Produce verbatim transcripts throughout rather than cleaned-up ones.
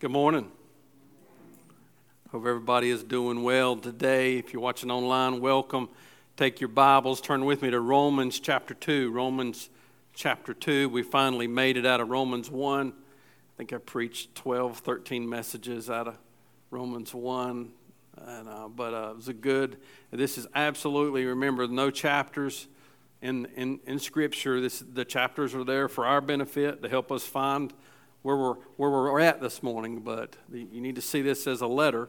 Good morning. Hope everybody is doing well today. If you're watching online, welcome. Take your Bibles, turn with me to Romans chapter two. Romans chapter two. We finally made it out of Romans one. I think I preached twelve, thirteen messages out of Romans one. And, uh, but uh, it was a good, this is absolutely, remember, no chapters in, in, in Scripture. This, the chapters are there for our benefit to help us find where we're, where we're at this morning, but you need to see this as a letter.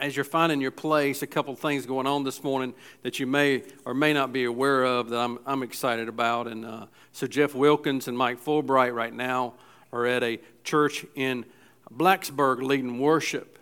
As you're finding your place, a couple things going on this morning that you may or may not be aware of that I'm, I'm excited about. And uh, so Jeff Wilkins and Mike Fulbright right now are at a church in Blacksburg leading worship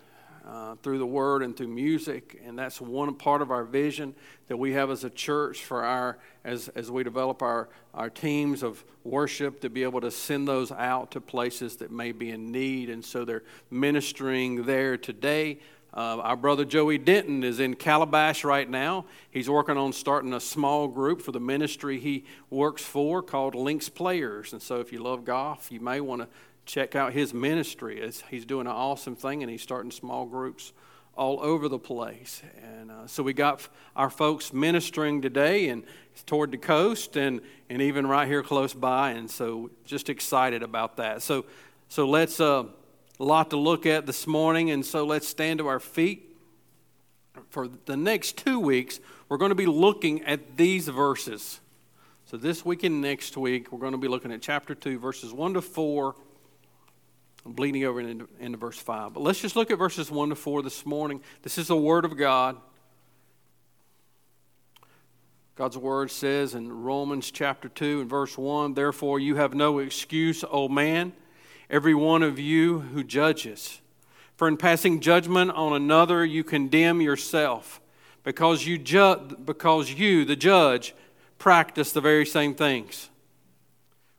uh, through the Word and through music, and that's one part of our vision that we have as a church for our as as we develop our our teams of worship, to be able to send those out to places that may be in need. And so they're ministering there today. Uh, our brother Joey Denton is in Calabash right now. He's working on starting a small group for the ministry he works for called Lynx Players. And so if you love golf, you may want to check out his ministry. It's, he's doing an awesome thing, and he's starting small groups all over the place. And uh, so we got our folks ministering today and toward the coast and, and even right here close by. And so just excited about that. So so let's, uh, a lot to look at this morning. And so let's stand to our feet. For the next two weeks, we're going to be looking at these verses. So this week and next week, we're going to be looking at chapter two, verses one to four. I'm bleeding over into, into verse five. But let's just look at verses one to four this morning. This is the Word of God. God's Word says in Romans chapter two and verse one, "Therefore you have no excuse, O man, every one of you who judges. For in passing judgment on another you condemn yourself, because you, ju- because you the judge, practice the very same things.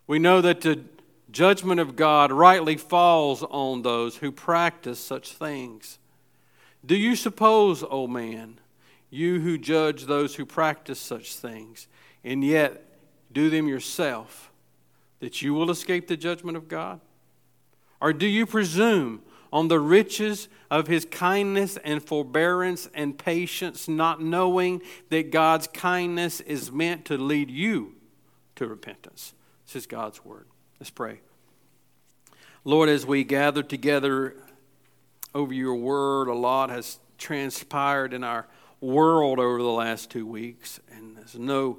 We know that the judgment of God rightly falls on those who practice such things. Do you suppose, O man, you who judge those who practice such things, and yet do them yourself, that you will escape the judgment of God? Or do you presume on the riches of his kindness and forbearance and patience, not knowing that God's kindness is meant to lead you to repentance?" This is God's Word. Let's pray. Lord, as we gather together over your Word, a lot has transpired in our world over the last two weeks, and there's no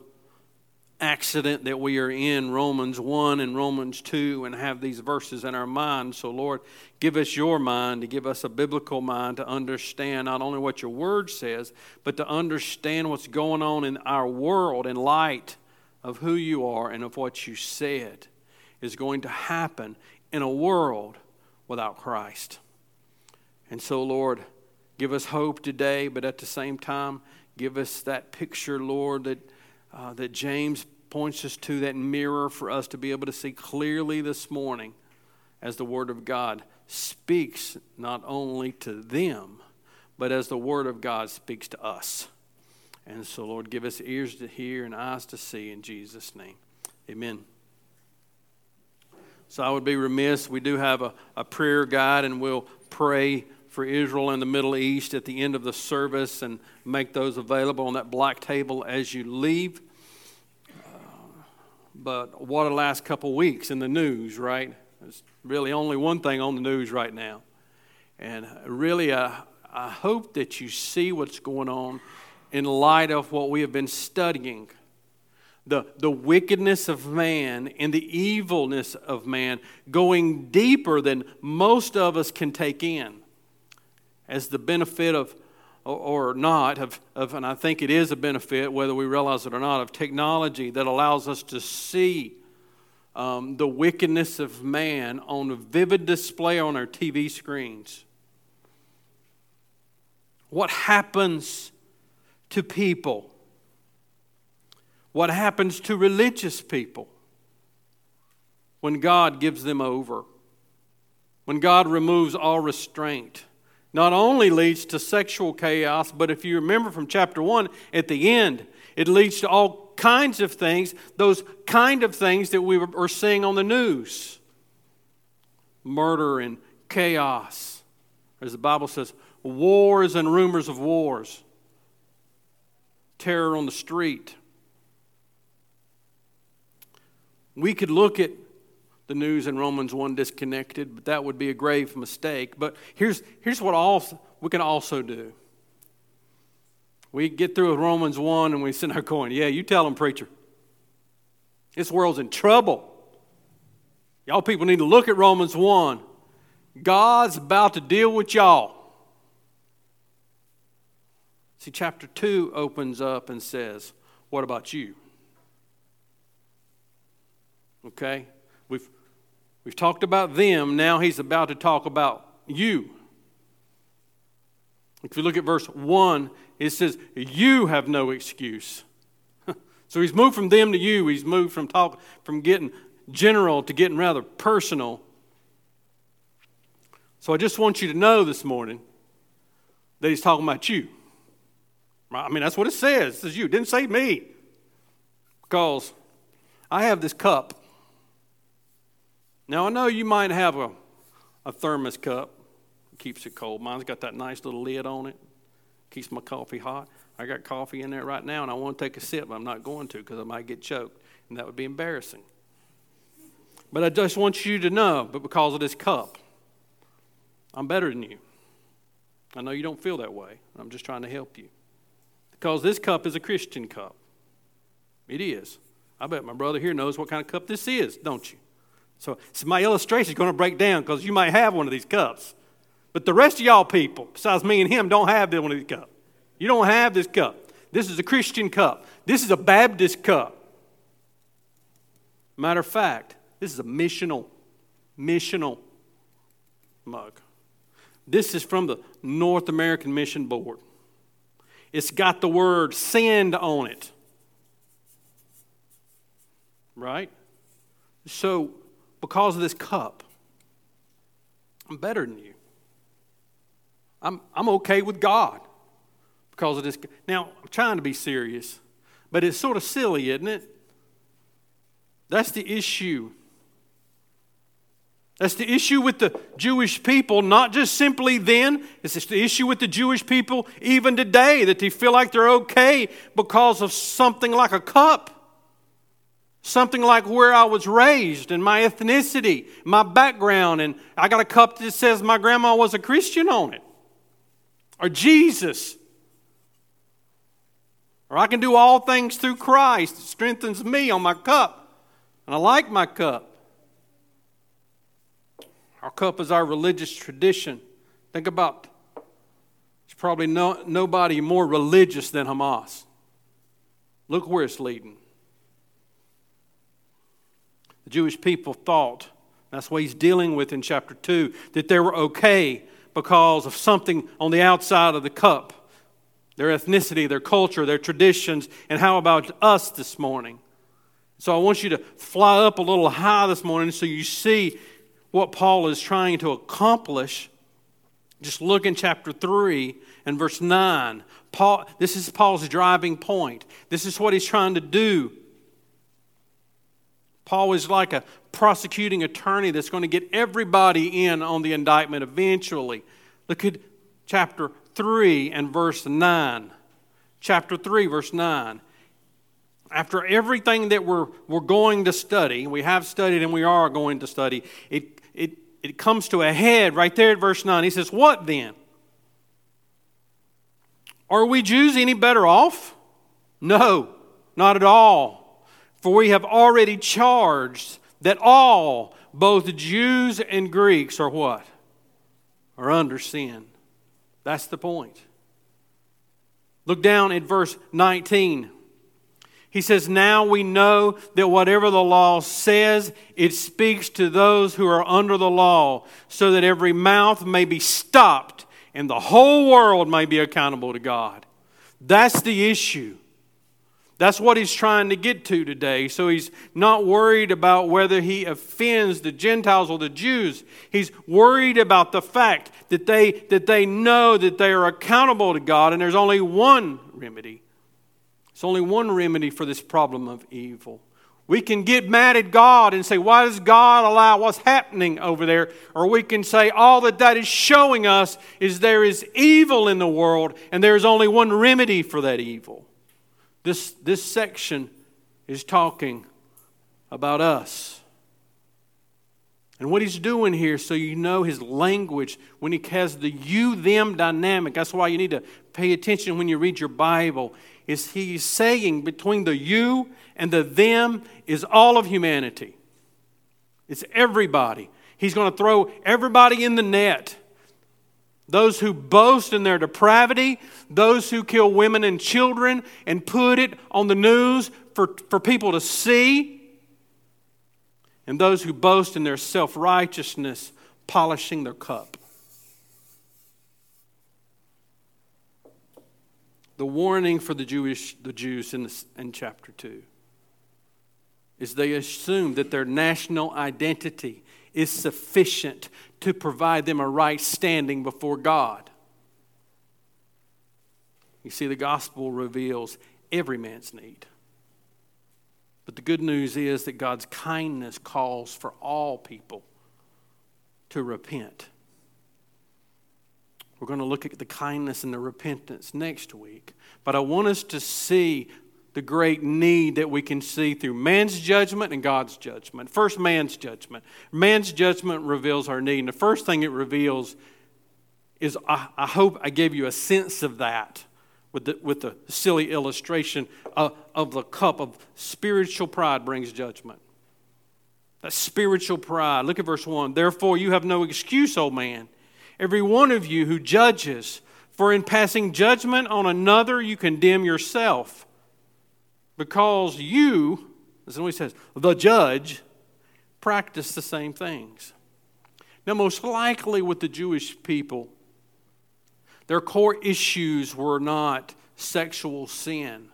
accident that we are in Romans one and Romans two and have these verses in our mind. So, Lord, give us your mind, to give us a biblical mind to understand not only what your Word says, but to understand what's going on in our world in light of who you are and of what you said is going to happen in a world without Christ. And so, Lord, give us hope today, but at the same time, give us that picture, Lord, that uh, that James points us to, that mirror for us to be able to see clearly this morning as the Word of God speaks not only to them, but as the Word of God speaks to us. And so, Lord, give us ears to hear and eyes to see, in Jesus' name. Amen. So I would be remiss. We do have a, a prayer guide, and we'll pray for Israel and the Middle East at the end of the service and make those available on that black table as you leave. Uh, but what a last couple weeks in the news, right? There's really only one thing on the news right now. And really, I, I hope that you see what's going on in light of what we have been studying. The, the wickedness of man and the evilness of man going deeper than most of us can take in, as the benefit of, or, or not, of, of, and I think it is a benefit, whether we realize it or not, of technology that allows us to see um, the wickedness of man on a vivid display on our T V screens. What happens to people? What happens to religious people when God gives them over? When God removes all restraint, not only leads to sexual chaos, but if you remember from chapter one at the end, it leads to all kinds of things, those kind of things that we are seeing on the news. Murder and chaos. As the Bible says, wars and rumors of wars. Terror on the street. We could look at the news in Romans one disconnected, but that would be a grave mistake. But here's, here's what also, we can also do. We get through with Romans one and we send our coin. Yeah, you tell them, preacher. This world's in trouble. Y'all people need to look at Romans one. God's about to deal with y'all. See, chapter two opens up and says, what about you? Okay? We've we've talked about them. Now he's about to talk about you. If you look at verse one, it says, you have no excuse. So he's moved from them to you. He's moved from talk, from getting general to getting rather personal. So I just want you to know this morning that he's talking about you. I mean, that's what it says. It says you. It didn't say me. Because I have this cup. Now, I know you might have a, a thermos cup. It keeps it cold. Mine's got that nice little lid on it. Keeps my coffee hot. I got coffee in there right now, and I want to take a sip. But I'm not going to because I might get choked, and that would be embarrassing. But I just want you to know, but because of this cup, I'm better than you. I know you don't feel that way. I'm just trying to help you. Because this cup is a Christian cup. It is. I bet my brother here knows what kind of cup this is, don't you? So, so my illustration is going to break down because you might have one of these cups. But the rest of y'all people, besides me and him, don't have one of these cups. You don't have this cup. This is a Christian cup. This is a Baptist cup. Matter of fact, this is a missional, missional mug. This is from the North American Mission Board. It's got the word send on it. Right? So, because of this cup, I'm better than you. I'm I'm okay with God because of this. Now, I'm trying to be serious, but it's sort of silly, isn't it? That's the issue. That's the issue with the Jewish people, not just simply then. It's just the issue with the Jewish people even today, that they feel like they're okay because of something like a cup. Something like where I was raised and my ethnicity, my background, and I got a cup that says my grandma was a Christian on it. Or Jesus. Or I can do all things through Christ. It strengthens me on my cup. And I like my cup. Our cup is our religious tradition. Think about, there's probably no, nobody more religious than Hamas. Look where it's leading. The Jewish people thought, that's what he's dealing with in chapter two, that they were okay because of something on the outside of the cup. Their ethnicity, their culture, their traditions, and how about us this morning? So I want you to fly up a little high this morning so you see what Paul is trying to accomplish. Just look in chapter three and verse nine. Paul, this is Paul's driving point. This is what he's trying to do. Paul is like a prosecuting attorney that's going to get everybody in on the indictment eventually. Look at chapter three and verse nine. Chapter three, verse nine. After everything that we're, we're going to study, we have studied and we are going to study, it, it, it comes to a head right there at verse nine. He says, what then? Are we Jews any better off? No, not at all. For we have already charged that all, both Jews and Greeks, are what? Are under sin. That's the point. Look down at verse nineteen. He says, now we know that whatever the law says, it speaks to those who are under the law, so that every mouth may be stopped and the whole world may be accountable to God. That's the issue. That's what he's trying to get to today. So he's not worried about whether he offends the Gentiles or the Jews. He's worried about the fact that they, that they know that they are accountable to God, and there's only one remedy. There's only one remedy for this problem of evil. We can get mad at God and say, why does God allow what's happening over there? Or we can say, all that that is showing us is there is evil in the world, and there is only one remedy for that evil. This, this section is talking about us. And what he's doing here, so you know his language, when he has the you-them dynamic, that's why you need to pay attention when you read your Bible, is he's saying between the you and the them is all of humanity. It's everybody. He's going to throw everybody in the net. Those who boast in their depravity, those who kill women and children and put it on the news for, for people to see, and those who boast in their self-righteousness, polishing their cup. The warning for the Jewish, the Jews in, this, in chapter two is they assume that their national identity is sufficient to provide them a right standing before God. You see, the gospel reveals every man's need. But the good news is that God's kindness calls for all people to repent. We're going to look at the kindness and the repentance next week. But I want us to see the great need that we can see through man's judgment and God's judgment. First, man's judgment. Man's judgment reveals our need. And the first thing it reveals is, I, I hope I gave you a sense of that with the, with the silly illustration of, of the cup of spiritual pride brings judgment. That's spiritual pride. Look at verse one. Therefore, you have no excuse, O man, every one of you who judges, for in passing judgment on another you condemn yourself. Because you, as he says, the judge, practice the same things. Now, most likely with the Jewish people, their core issues were not sexual sin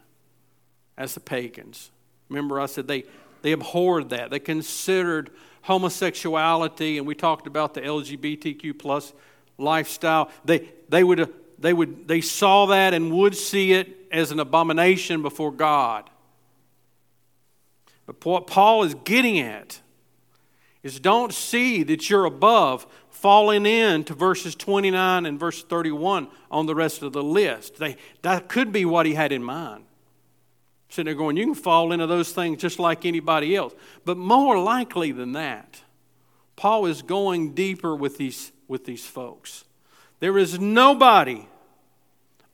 as the pagans. Remember, I said they, they abhorred that. They considered homosexuality, and we talked about the L G B T Q plus lifestyle. They they would they would they saw that and would see it as an abomination before God. But what Paul is getting at is, don't see that you're above falling into verses twenty-nine and verse thirty-one on the rest of the list. They, that could be what he had in mind. Sitting there going, you can fall into those things just like anybody else. But more likely than that, Paul is going deeper with these, with these folks. There is nobody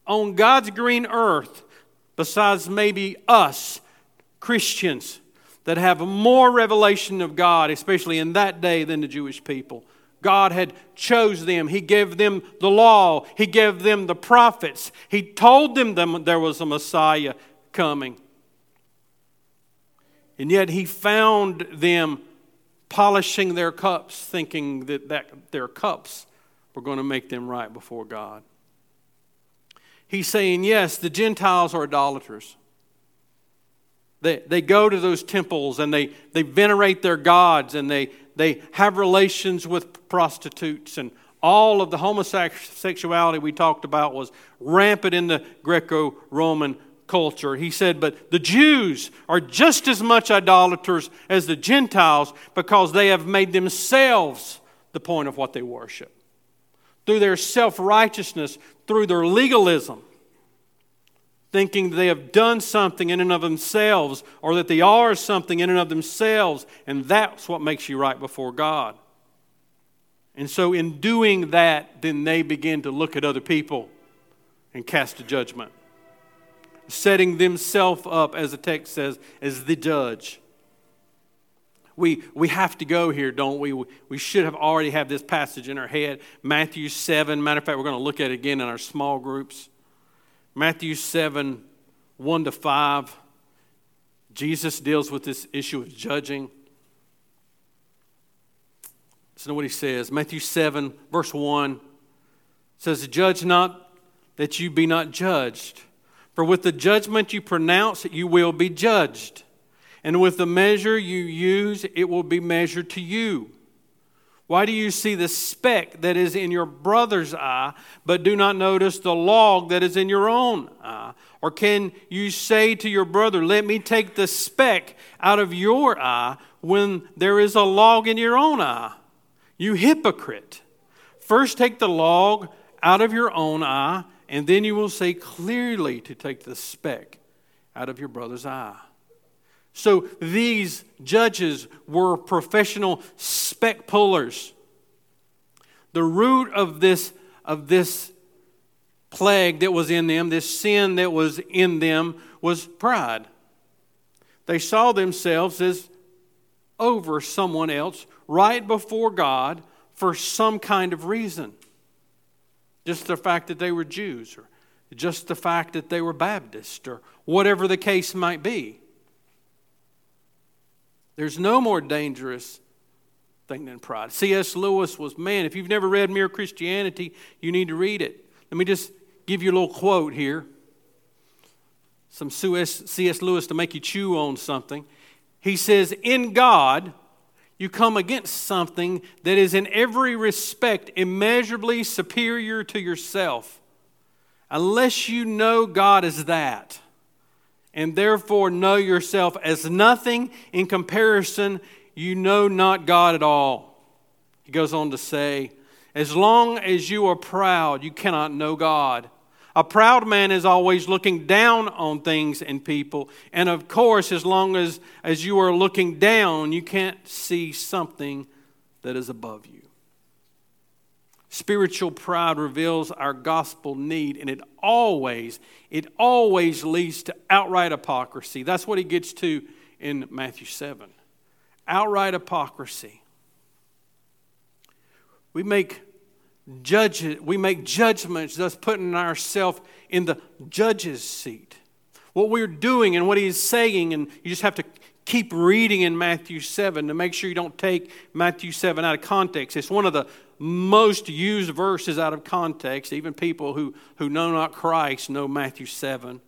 on God's green earth, besides maybe us, Christians, that have more revelation of God, especially in that day, than the Jewish people. God had chose them. He gave them the law. He gave them the prophets. He told them that there was a Messiah coming. And yet he found them polishing their cups, thinking that, that their cups were going to make them right before God. He's saying, yes, the Gentiles are idolaters. They, they go to those temples and they, they venerate their gods, and they, they have relations with prostitutes, and all of the homosexuality we talked about was rampant in the Greco-Roman culture. He said, but the Jews are just as much idolaters as the Gentiles, because they have made themselves the point of what they worship. Through their self-righteousness, through their legalism, thinking they have done something in and of themselves, or that they are something in and of themselves, and that's what makes you right before God. And so in doing that, then they begin to look at other people and cast a judgment, setting themselves up, as the text says, as the judge. We we have to go here, don't we? We should have already have this passage in our head. Matthew seven. Matter of fact, we're going to look at it again in our small groups. Matthew seven, one to five. Jesus deals with this issue of judging. Listen to what he says. Matthew seven, verse one says, judge not that you be not judged. For with the judgment you pronounce, you will be judged. And with the measure you use, it will be measured to you. Why do you see the speck that is in your brother's eye, but do not notice the log that is in your own eye? Or can you say to your brother, let me take the speck out of your eye when there is a log in your own eye? You hypocrite. First take the log out of your own eye, and then you will see clearly to take the speck out of your brother's eye. So these judges were professional speck pullers. The root of this, of this plague that was in them, this sin that was in them, was pride. They saw themselves as over someone else, right before God, for some kind of reason. Just the fact that they were Jews, or just the fact that they were Baptist, or whatever the case might be. There's no more dangerous thing than pride. C S. Lewis was, man, if you've never read Mere Christianity, you need to read it. Let me just give you a little quote here. Some C S. Lewis to make you chew on something. He says, in God, you come against something that is in every respect immeasurably superior to yourself, unless you know God as that, and therefore know yourself as nothing in comparison, you know not God at all. He goes on to say, as long as you are proud, you cannot know God. A proud man is always looking down on things and people. And of course, as long as, as you are looking down, you can't see something that is above you. Spiritual pride reveals our gospel need, and it always, it always leads to outright hypocrisy. That's what he gets to in Matthew seven. Outright hypocrisy. We make judges, we make judgments, thus putting ourselves in the judge's seat. What we're doing and what he's saying, and you just have to keep reading in Matthew seven to make sure you don't take Matthew seven out of context. It's one of the most used verses out of context. Even people who, who know not Christ know Matthew seven.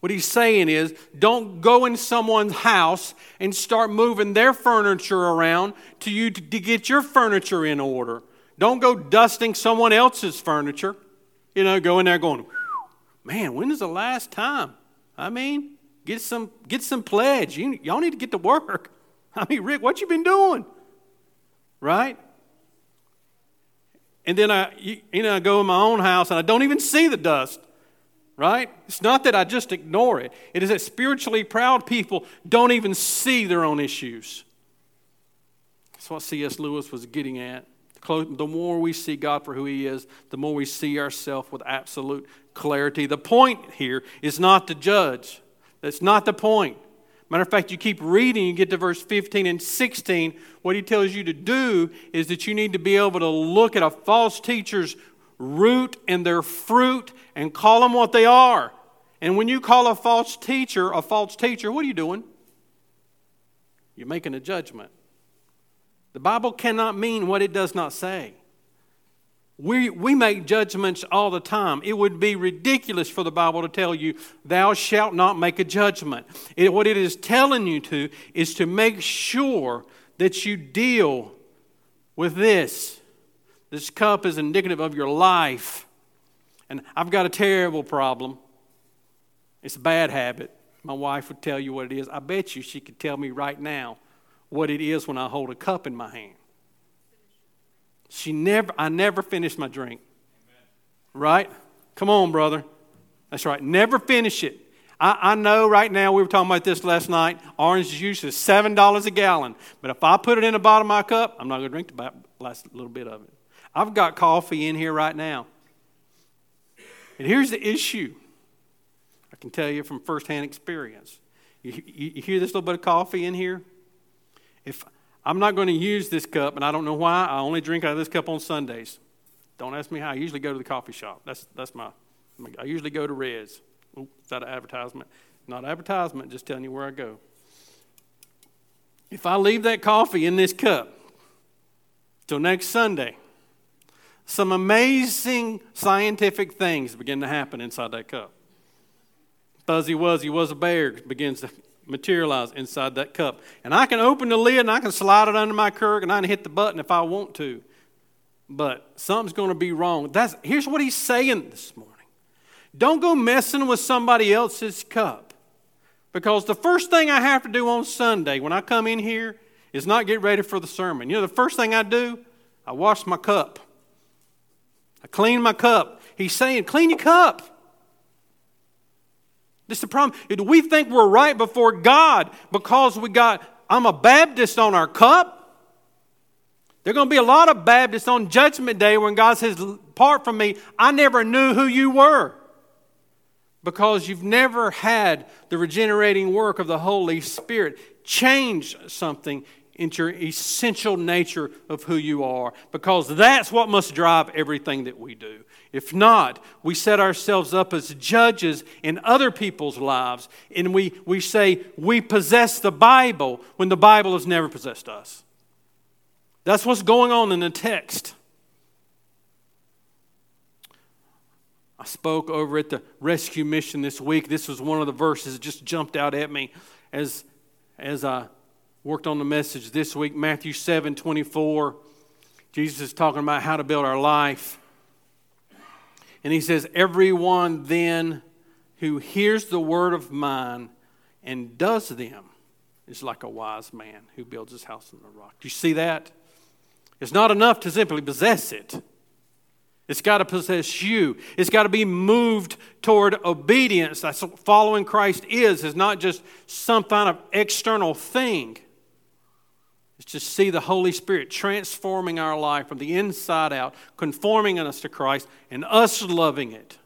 What he's saying is, don't go in someone's house and start moving their furniture around to you to, to get your furniture in order. Don't go dusting someone else's furniture. You know, go in there going, man, when is the last time? I mean, get some get some pledge. You, y'all need to get to work. I mean, Rick, what you been doing? Right? And then I, you, you know, I go in my own house and I don't even see the dust. Right? It's not that I just ignore it. It is that spiritually proud people don't even see their own issues. That's what C S. Lewis was getting at. The more we see God for who He is, the more we see ourselves with absolute clarity. The point here is not to judge. That's not the point. Matter of fact, you keep reading, you get to verse fifteen and sixteen. What he tells you to do is that you need to be able to look at a false teacher's root and their fruit and call them what they are. And when you call a false teacher a false teacher, what are you doing? You're making a judgment. The Bible cannot mean what it does not say. We, we make judgments all the time. It would be ridiculous for the Bible to tell you, thou shalt not make a judgment. It, what it is telling you to is to make sure that you deal with this. This cup is indicative of your life. And I've got a terrible problem. It's a bad habit. My wife would tell you what it is. I bet you she could tell me right now what it is when I hold a cup in my hand. She never, I never finish my drink. Amen. Right? Come on, brother. That's right. Never finish it. I, I know right now, we were talking about this last night, orange juice is seven dollars a gallon. But if I put it in the bottom of my cup, I'm not going to drink the last little bit of it. I've got coffee in here right now. And here's the issue. I can tell you from firsthand experience. You, you, you hear this little bit of coffee in here? If I'm not going to use this cup, and I don't know why, I only drink out of this cup on Sundays. Don't ask me how. I usually go to the coffee shop. That's that's my, my I usually go to Red's. Oh, is that an advertisement? Not advertisement, just telling you where I go. If I leave that coffee in this cup till next Sunday, some amazing scientific things begin to happen inside that cup. Fuzzy Wuzzy was a bear begins to materialize inside that cup. And I can open the lid and I can slide it under my Keurig and I can hit the button if I want to. But something's going to be wrong. That's, here's what he's saying this morning. Don't go messing with somebody else's cup. Because the first thing I have to do on Sunday when I come in here is not get ready for the sermon. You know, the first thing I do, I wash my cup. I clean my cup. He's saying, clean your cup. This is the problem. We think we're right before God because we got, I'm a Baptist on our cup. There are going to be a lot of Baptists on Judgment Day when God says, "Depart from me, I never knew who you were." Because you've never had the regenerating work of the Holy Spirit change something into your essential nature of who you are. Because that's what must drive everything that we do. If not, we set ourselves up as judges in other people's lives. And we, we say we possess the Bible when the Bible has never possessed us. That's what's going on in the text. I spoke over at the rescue mission this week. This was one of the verses that just jumped out at me as, as I worked on the message this week. Matthew seven twenty-four. Jesus is talking about how to build our life. And he says, "Everyone then who hears the word of mine and does them is like a wise man who builds his house on the rock." Do you see that? It's not enough to simply possess it. It's got to possess you. It's got to be moved toward obedience. That's what following Christ is. It's not just some kind of external thing. It's to see the Holy Spirit transforming our life from the inside out, conforming us to Christ, and us loving it.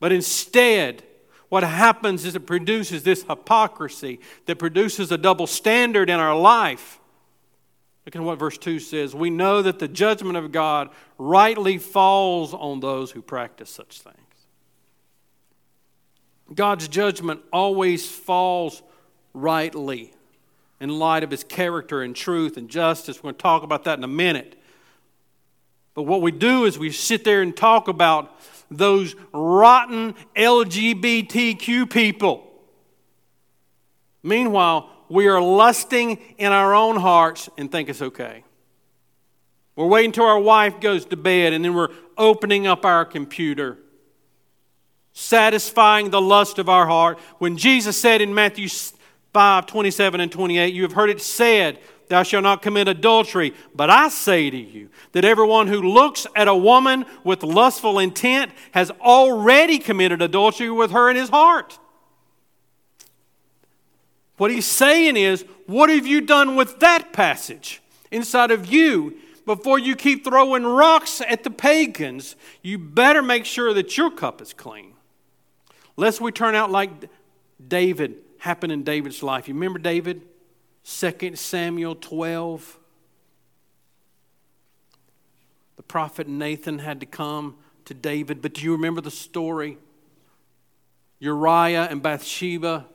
But instead, what happens is it produces this hypocrisy that produces a double standard in our life. Look at what verse two says. "We know that the judgment of God rightly falls on those who practice such things." God's judgment always falls rightly in light of His character and truth and justice. We're going to talk about that in a minute. But what we do is we sit there and talk about those rotten L G B T Q people. Meanwhile, we are lusting in our own hearts and think it's okay. We're waiting till our wife goes to bed and then we're opening up our computer, satisfying the lust of our heart. When Jesus said in Matthew five twenty-seven and twenty-eight, "You have heard it said, thou shalt not commit adultery. But I say to you that everyone who looks at a woman with lustful intent has already committed adultery with her in his heart." What he's saying is, what have you done with that passage inside of you? Before you keep throwing rocks at the pagans, you better make sure that your cup is clean. Lest we turn out like David, happened in David's life. You remember David? Second Samuel twelve. The prophet Nathan had to come to David, but do you remember the story? Uriah and Bathsheba.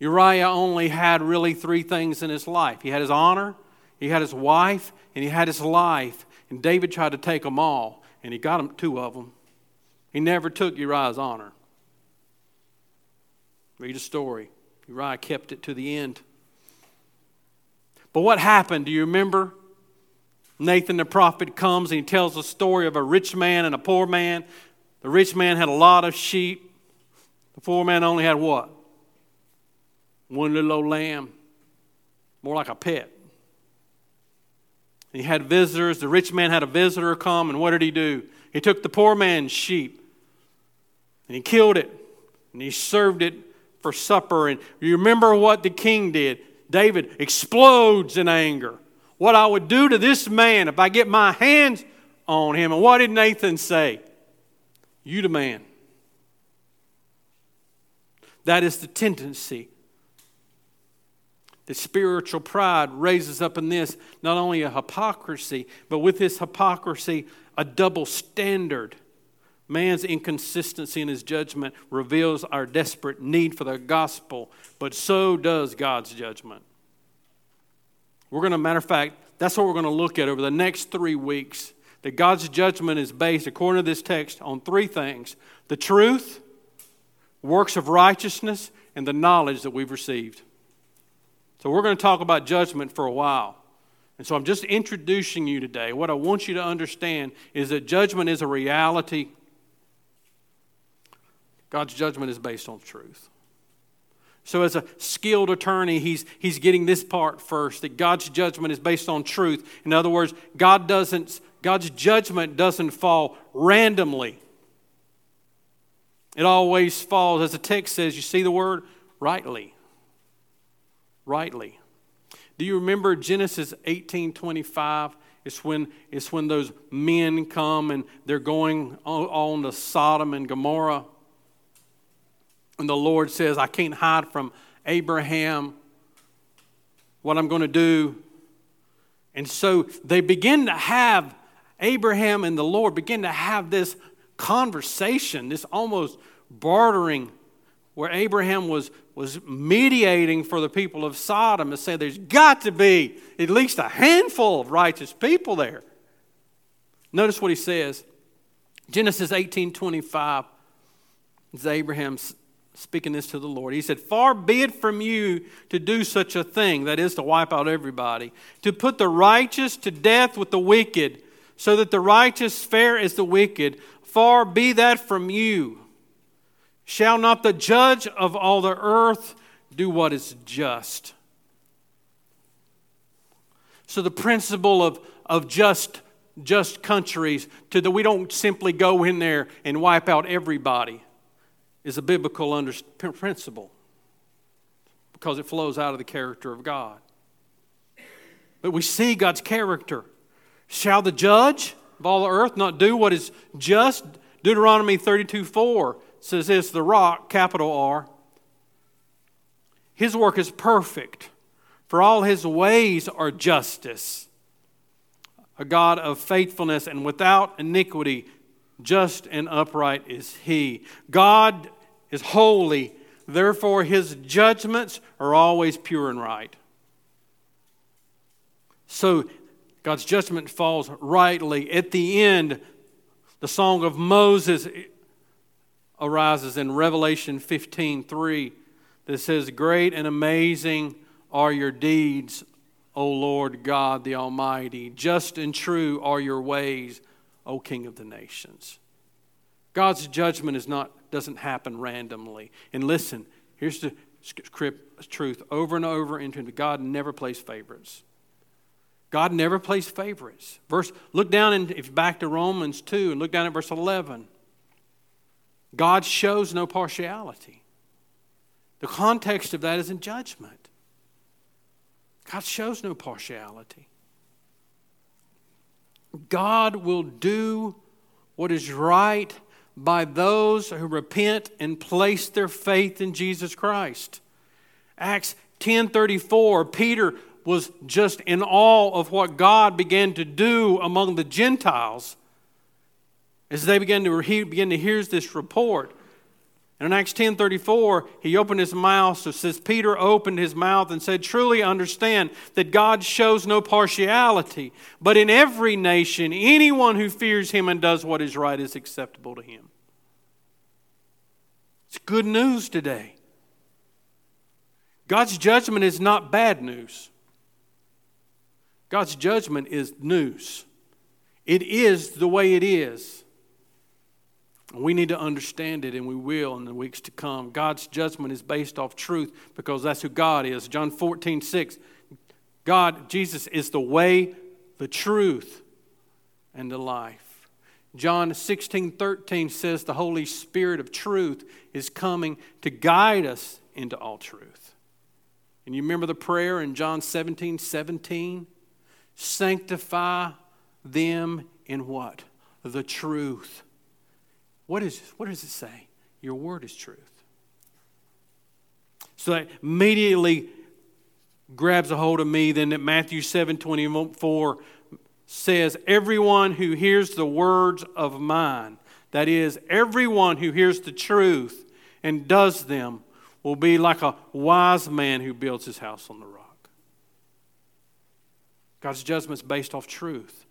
Uriah only had really three things in his life. He had his honor, he had his wife, and he had his life. And David tried to take them all, and he got him two of them. He never took Uriah's honor. Read the story. Uriah kept it to the end. But what happened? Do you remember? Nathan the prophet comes and he tells the story of a rich man and a poor man. The rich man had a lot of sheep. The poor man only had what? One little old lamb, more like a pet. He had visitors. The rich man had a visitor come, and what did he do? He took the poor man's sheep, and he killed it, and he served it for supper. And you remember what the king did? David explodes in anger. What I would do to this man if I get my hands on him. And what did Nathan say? You the man. That is the tendency. The spiritual pride raises up in this not only a hypocrisy, but with this hypocrisy, a double standard. Man's inconsistency in his judgment reveals our desperate need for the gospel, but so does God's judgment. We're going to, matter of fact, that's what we're going to look at over the next three weeks. That God's judgment is based, according to this text, on three things: the truth, works of righteousness, and the knowledge that we've received. So we're going to talk about judgment for a while. And so I'm just introducing you today. What I want you to understand is that judgment is a reality. God's judgment is based on truth. So as a skilled attorney, he's, he's getting this part first, that God's judgment is based on truth. In other words, God doesn't, God's judgment doesn't fall randomly. It always falls, as the text says, you see the word? Rightly. Rightly. Do you remember Genesis eighteen twenty-five? It's when, it's when those men come and they're going on to Sodom and Gomorrah. And the Lord says, I can't hide from Abraham what I'm going to do. And so they begin to have, Abraham and the Lord begin to have this conversation, this almost bartering, where Abraham was, was mediating for the people of Sodom and said, there's got to be at least a handful of righteous people there. Notice what he says. Genesis eighteen twenty-five is Abraham's speaking this to the Lord. He said, far be it from you to do such a thing, that is to wipe out everybody, to put the righteous to death with the wicked, so that the righteous fare as the wicked. Far be that from you. Shall not the judge of all the earth do what is just? So the principle of, of just, just countries, to that we don't simply go in there and wipe out everybody, is a biblical under, principle, because it flows out of the character of God. But we see God's character. Shall the judge of all the earth not do what is just? Deuteronomy thirty-two four says this, the rock, capital R, his work is perfect, for all his ways are justice. A God of faithfulness and without iniquity, just and upright is he. God is holy, therefore his judgments are always pure and right. So God's judgment falls rightly. At the end, the song of Moses arises in Revelation fifteen three that says, great and amazing are your deeds, O Lord God the Almighty. Just and true are your ways, O King of the nations. God's judgment is not doesn't happen randomly. And listen, here's the script truth over and over into God never plays favorites. God never plays favorites. Verse, look down and if back to Romans two and look down at verse eleven. God shows no partiality. The context of that is in judgment. God shows no partiality. God will do what is right by those who repent and place their faith in Jesus Christ. Acts ten thirty-four, Peter was just in awe of what God began to do among the Gentiles as they began to he began to hear this report. And in Acts ten thirty-four, he opened his mouth. So it says, Peter opened his mouth and said, truly understand that God shows no partiality, but in every nation, anyone who fears him and does what is right is acceptable to him. It's good news today. God's judgment is not bad news. God's judgment is news. It is the way it is. We need to understand it, and we will in the weeks to come. God's judgment is based off truth because that's who God is. John fourteen six, God, Jesus is the way, the truth, and the life. John sixteen thirteen says the Holy Spirit of truth is coming to guide us into all truth. And you remember the prayer in John seventeen seventeen? Sanctify them in what? The truth. What is what does it say? Your word is truth. So that immediately grabs a hold of me then that Matthew seven twenty-four says, everyone who hears the words of mine, that is, everyone who hears the truth and does them, will be like a wise man who builds his house on the rock. God's judgment is based off truth.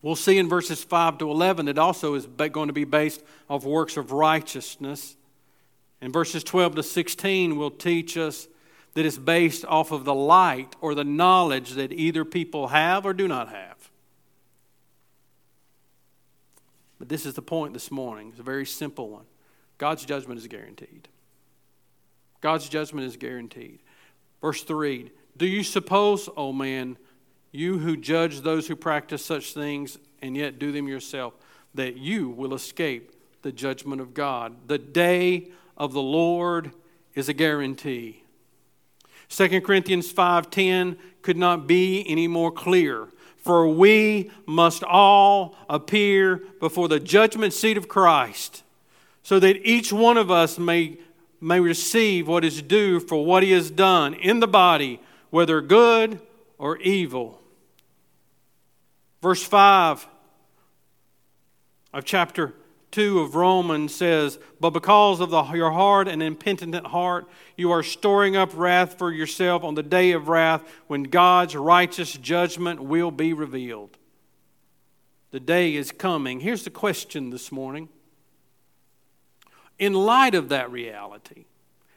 We'll see in verses five to eleven that also is going to be based off works of righteousness. And verses twelve to sixteen will teach us that it's based off of the light or the knowledge that either people have or do not have. But this is the point this morning. It's a very simple one. God's judgment is guaranteed. God's judgment is guaranteed. Verse three, do you suppose, O man, you who judge those who practice such things and yet do them yourself, that you will escape the judgment of God? The day of the Lord is a guarantee. Second Corinthians five ten could not be any more clear. For we must all appear before the judgment seat of Christ, so that each one of us may, may receive what is due for what he has done in the body, whether good or evil. Verse five of chapter two of Romans says, but because of the, your hard and impenitent heart, you are storing up wrath for yourself on the day of wrath when God's righteous judgment will be revealed. The day is coming. Here's the question this morning. In light of that reality,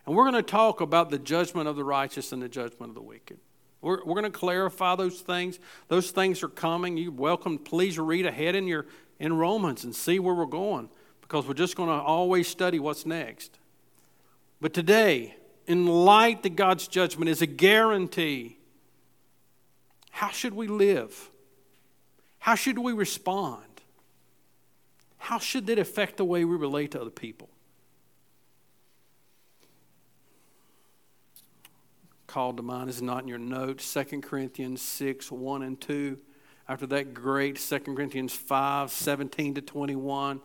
and we're going to talk about the judgment of the righteous and the judgment of the wicked. We're, we're going to clarify those things. Those things are coming. You're welcome. Please read ahead in your in Romans and see where we're going, because we're just going to always study what's next. But today, in light that God's judgment is a guarantee, how should we live? How should we respond? How should that affect the way we relate to other people? Called to mind is not in your notes. Second Corinthians six, one and two. After that great Second Corinthians five, seventeen to twenty-one,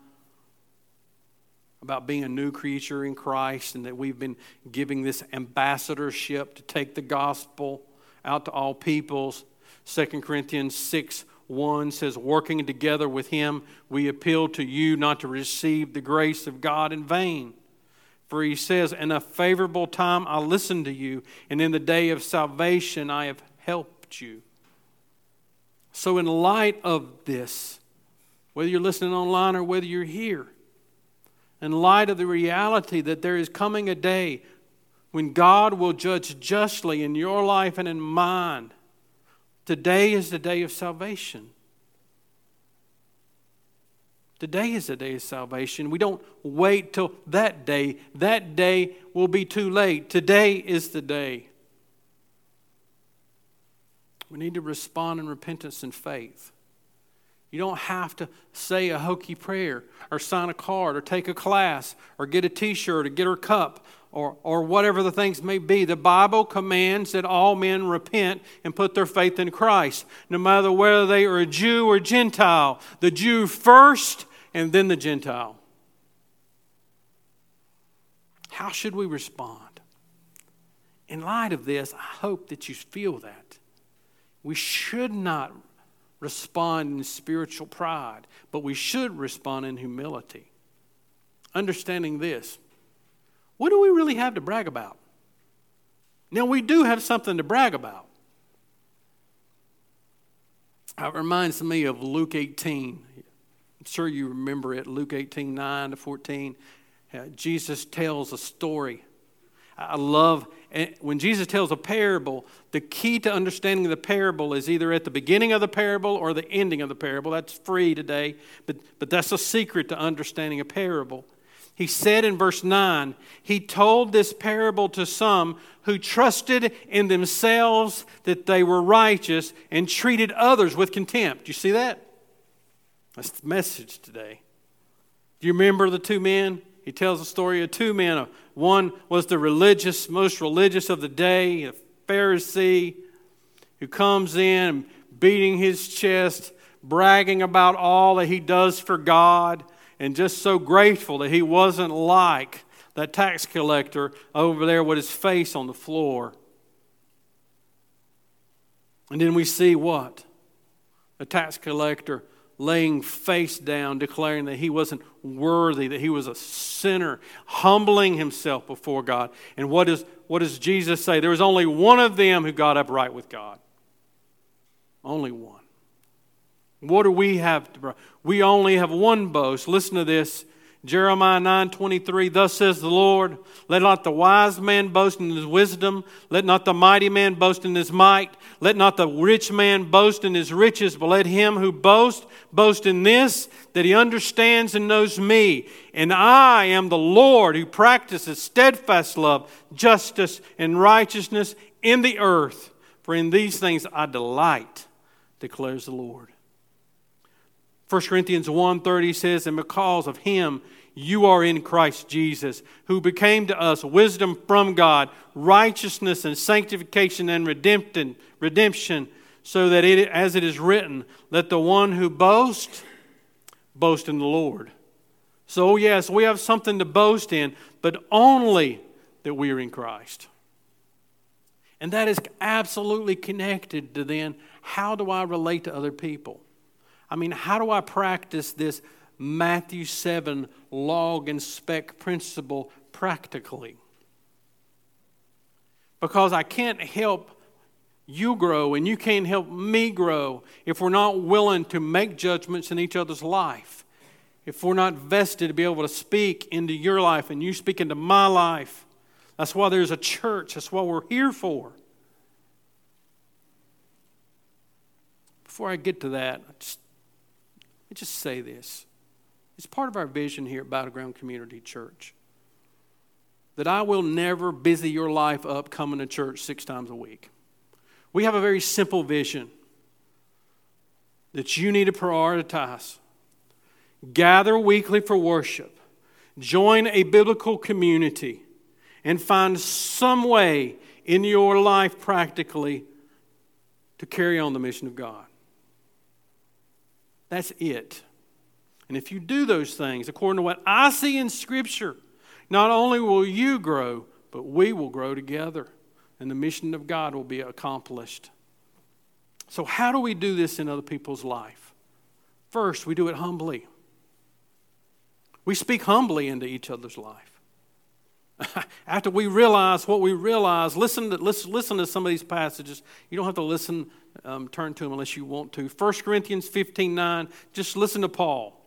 about being a new creature in Christ and that we've been giving this ambassadorship to take the gospel out to all peoples. Second Corinthians six, one says, working together with him, we appeal to you not to receive the grace of God in vain. For he says, in a favorable time I listened to you, and in the day of salvation I have helped you. So in light of this, whether you're listening online or whether you're here, in light of the reality that there is coming a day when God will judge justly in your life and in mine, today is the day of salvation. Today is the day of salvation. We don't wait till that day. That day will be too late. Today is the day. We need to respond in repentance and faith. You don't have to say a hokey prayer or sign a card or take a class or get a t-shirt or get a cup or, or whatever the things may be. The Bible commands that all men repent and put their faith in Christ, no matter whether they are a Jew or Gentile. The Jew first and then the Gentile. How should we respond? In light of this, I hope that you feel that. We should not respond in spiritual pride, but we should respond in humility. Understanding this, what do we really have to brag about? Now, we do have something to brag about. It reminds me of Luke eighteen. I'm sure you remember it, Luke eighteen, nine to fourteen. Jesus tells a story. I love when Jesus tells a parable, the key to understanding the parable is either at the beginning of the parable or the ending of the parable. That's free today, but, but that's a secret to understanding a parable. He said in verse nine, he told this parable to some who trusted in themselves that they were righteous and treated others with contempt. You see that? That's the message today. Do you remember the two men? He tells the story of two men. One was the religious, most religious of the day, a Pharisee who comes in beating his chest, bragging about all that he does for God, and just so grateful that he wasn't like that tax collector over there with his face on the floor. And then we see what? The tax collector laying face down, declaring that he wasn't worthy, that he was a sinner, humbling himself before God. And what, is, what does Jesus say? There was only one of them who got upright with God. Only one. What do we have to bring? We only have one boast. Listen to this. Jeremiah nine twenty-three, thus says the Lord, let not the wise man boast in his wisdom, let not the mighty man boast in his might, let not the rich man boast in his riches, but let him who boasts boast in this, that he understands and knows me. And I am the Lord who practices steadfast love, justice, and righteousness in the earth. For in these things I delight, declares the Lord. First Corinthians one thirty says, and because of him you are in Christ Jesus, who became to us wisdom from God, righteousness and sanctification and redemption, redemption, so that it, as it is written, let the one who boasts, boast in the Lord. So yes, we have something to boast in, but only that we are in Christ. And that is absolutely connected to then, how do I relate to other people? I mean, how do I practice this Matthew seven log and spec principle practically? Because I can't help you grow and you can't help me grow if we're not willing to make judgments in each other's life. If we're not vested to be able to speak into your life and you speak into my life. That's why there's a church. That's what we're here for. Before I get to that, I just I just say this. It's part of our vision here at Battleground Community Church. That I will never busy your life up coming to church six times a week. We have a very simple vision that you need to prioritize. Gather weekly for worship. Join a biblical community. And find some way in your life practically to carry on the mission of God. That's it. And if you do those things, according to what I see in Scripture, not only will you grow, but we will grow together. And the mission of God will be accomplished. So how do we do this in other people's life? First, we do it humbly. We speak humbly into each other's life. After we realize what we realize, listen to, listen, listen to some of these passages. You don't have to listen, um, turn to them unless you want to. First Corinthians fifteen nine, just listen to Paul.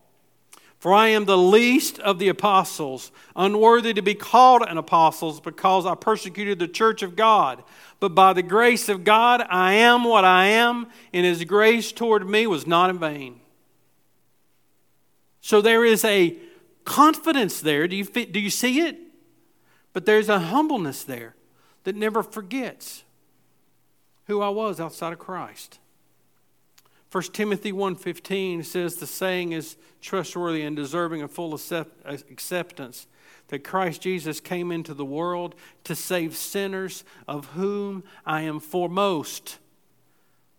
For I am the least of the apostles, unworthy to be called an apostle because I persecuted the church of God. But by the grace of God, I am what I am, and his grace toward me was not in vain. So there is a confidence there. Do you, do you see it? But there's a humbleness there that never forgets who I was outside of Christ. First Timothy one fifteen says, the saying is trustworthy and deserving of full acceptance, that Christ Jesus came into the world to save sinners, of whom I am foremost.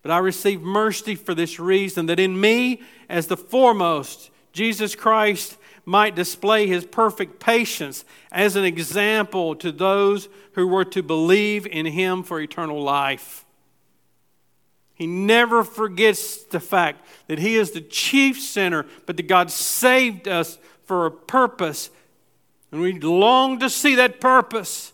But I received mercy for this reason, that in me, as the foremost, Jesus Christ might display his perfect patience as an example to those who were to believe in him for eternal life. He never forgets the fact that he is the chief sinner, but that God saved us for a purpose, and we long to see that purpose.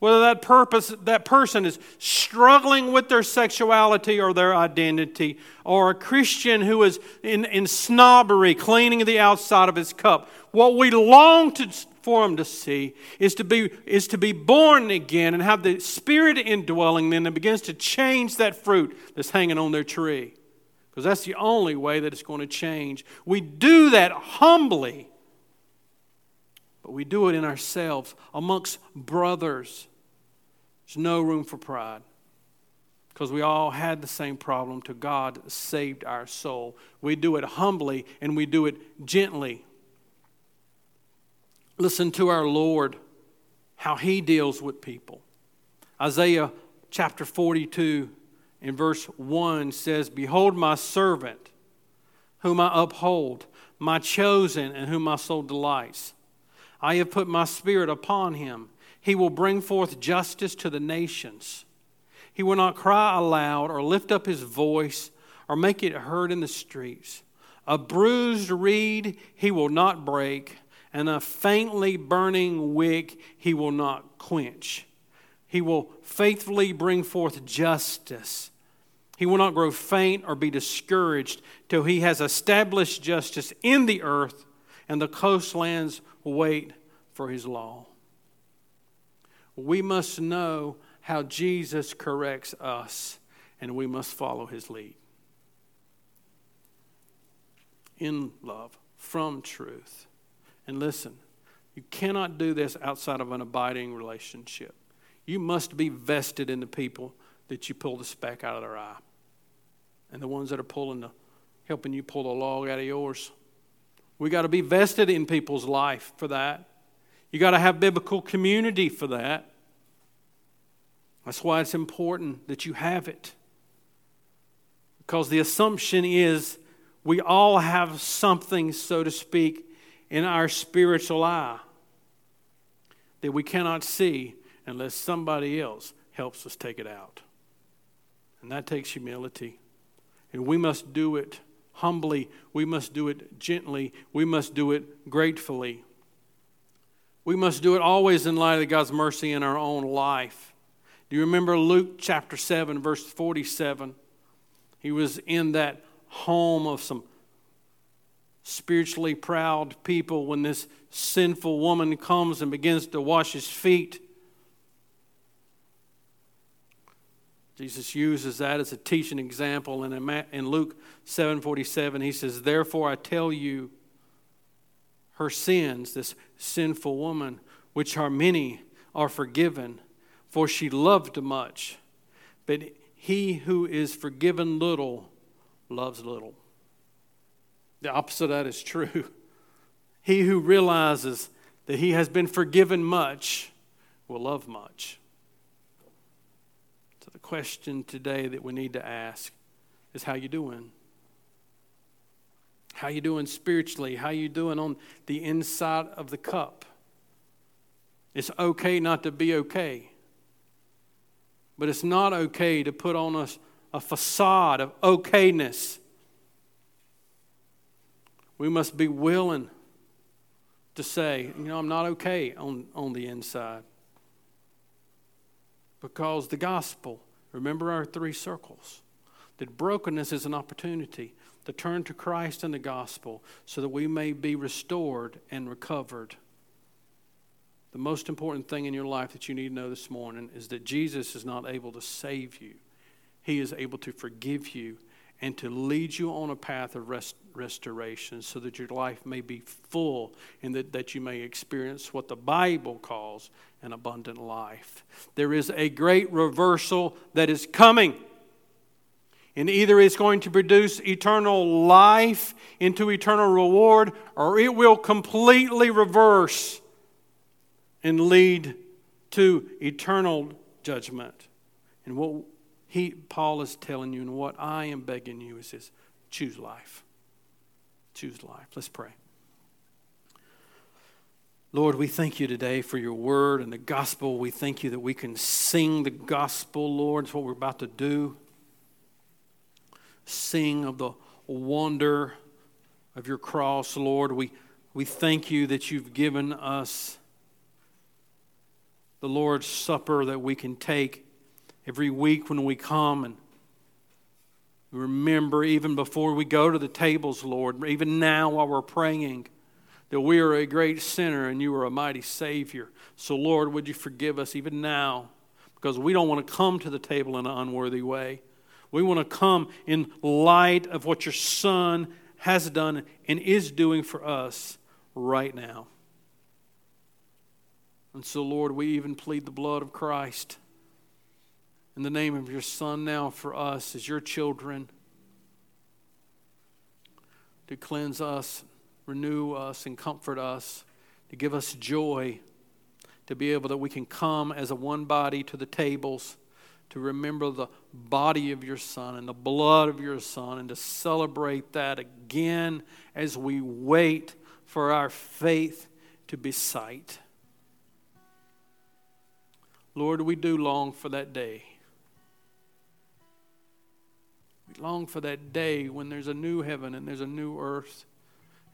Whether that purpose, that person is struggling with their sexuality or their identity, or a Christian who is in, in snobbery, cleaning the outside of his cup, what we long to, for them to see is to be is to be born again and have the Spirit indwelling them that begins to change that fruit that's hanging on their tree, because that's the only way that it's going to change. We do that humbly, but we do it in ourselves amongst brothers. There's no room for pride because we all had the same problem till God saved our soul. We do it humbly and we do it gently. Listen to our Lord, how he deals with people. Isaiah chapter forty-two and verse one says, behold my servant, whom I uphold, my chosen, in whom my soul delights. I have put my spirit upon him. He will bring forth justice to the nations. He will not cry aloud or lift up his voice or make it heard in the streets. A bruised reed he will not break, and a faintly burning wick he will not quench. He will faithfully bring forth justice. He will not grow faint or be discouraged till he has established justice in the earth, and the coastlands wait for his law. We must know how Jesus corrects us, and we must follow his lead. In love, from truth. And listen, you cannot do this outside of an abiding relationship. You must be vested in the people that you pull the speck out of their eye. And the ones that are pulling the, helping you pull the log out of yours. We got to be vested in people's life for that. You got to have biblical community for that. That's why it's important that you have it. Because the assumption is we all have something, so to speak, in our spiritual eye that we cannot see unless somebody else helps us take it out. And that takes humility. And we must do it humbly. We must do it gently. We must do it gratefully. We must do it always in light of God's mercy in our own life. Do you remember Luke chapter seven, verse forty-seven? He was in that home of some spiritually proud people when this sinful woman comes and begins to wash his feet. Jesus uses that as a teaching example. And in Luke seven forty-seven, he says, "Therefore I tell you, her sins," this sinful woman, "which are many, are forgiven, for she loved much. But he who is forgiven little, loves little." The opposite of that is true. He who realizes that he has been forgiven much will love much. So the question today that we need to ask is, how you doing? How you doing spiritually? How you doing on the inside of the cup? It's okay not to be okay. But it's not okay to put on us a, a facade of okayness. We must be willing to say, you know, I'm not okay on, on the inside. Because the gospel, remember our three circles, that brokenness is an opportunity to turn to Christ and the gospel so that we may be restored and recovered. The most important thing in your life that you need to know this morning is that Jesus is not able to save you. He is able to forgive you and to lead you on a path of rest, restoration so that your life may be full and that, that you may experience what the Bible calls an abundant life. There is a great reversal that is coming. And either it's going to produce eternal life into eternal reward, or it will completely reverse and lead to eternal judgment. And what he, Paul is telling you and what I am begging you is this: choose life. Choose life. Let's pray. Lord, we thank you today for your word and the gospel. We thank you that we can sing the gospel, Lord. It's what we're about to do. Sing of the wonder of your cross, Lord. We we thank you that you've given us the Lord's Supper that we can take every week when we come and remember, even before we go to the tables, Lord, even now while we're praying, that we are a great sinner and you are a mighty Savior. So, Lord, would you forgive us even now, because we don't want to come to the table in an unworthy way. We want to come in light of what your Son has done and is doing for us right now. And so, Lord, we even plead the blood of Christ in the name of your Son now for us as your children to cleanse us, renew us, and comfort us, to give us joy, to be able that we can come as a one body to the tables, to remember the body of your Son and the blood of your Son, and to celebrate that again as we wait for our faith to be sight. Lord, we do long for that day. We long for that day when there's a new heaven and there's a new earth,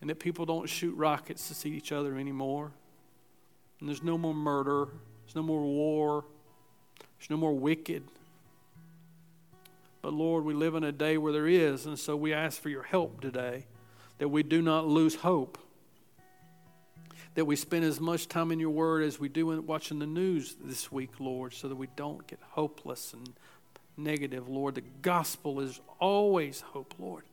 and that people don't shoot rockets to see each other anymore, and there's no more murder, there's no more war, there's no more wicked. But Lord, we live in a day where there is, and so we ask for your help today, that we do not lose hope, that we spend as much time in your word as we do in watching the news this week, Lord, so that we don't get hopeless and negative, Lord. The gospel is always hope, Lord.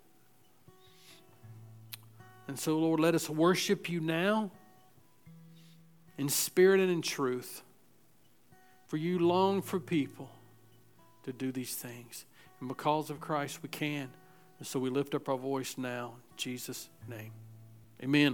And so, Lord, let us worship you now in spirit and in truth. For you long for people to do these things. And because of Christ, we can. And so we lift up our voice now in Jesus' name. Amen.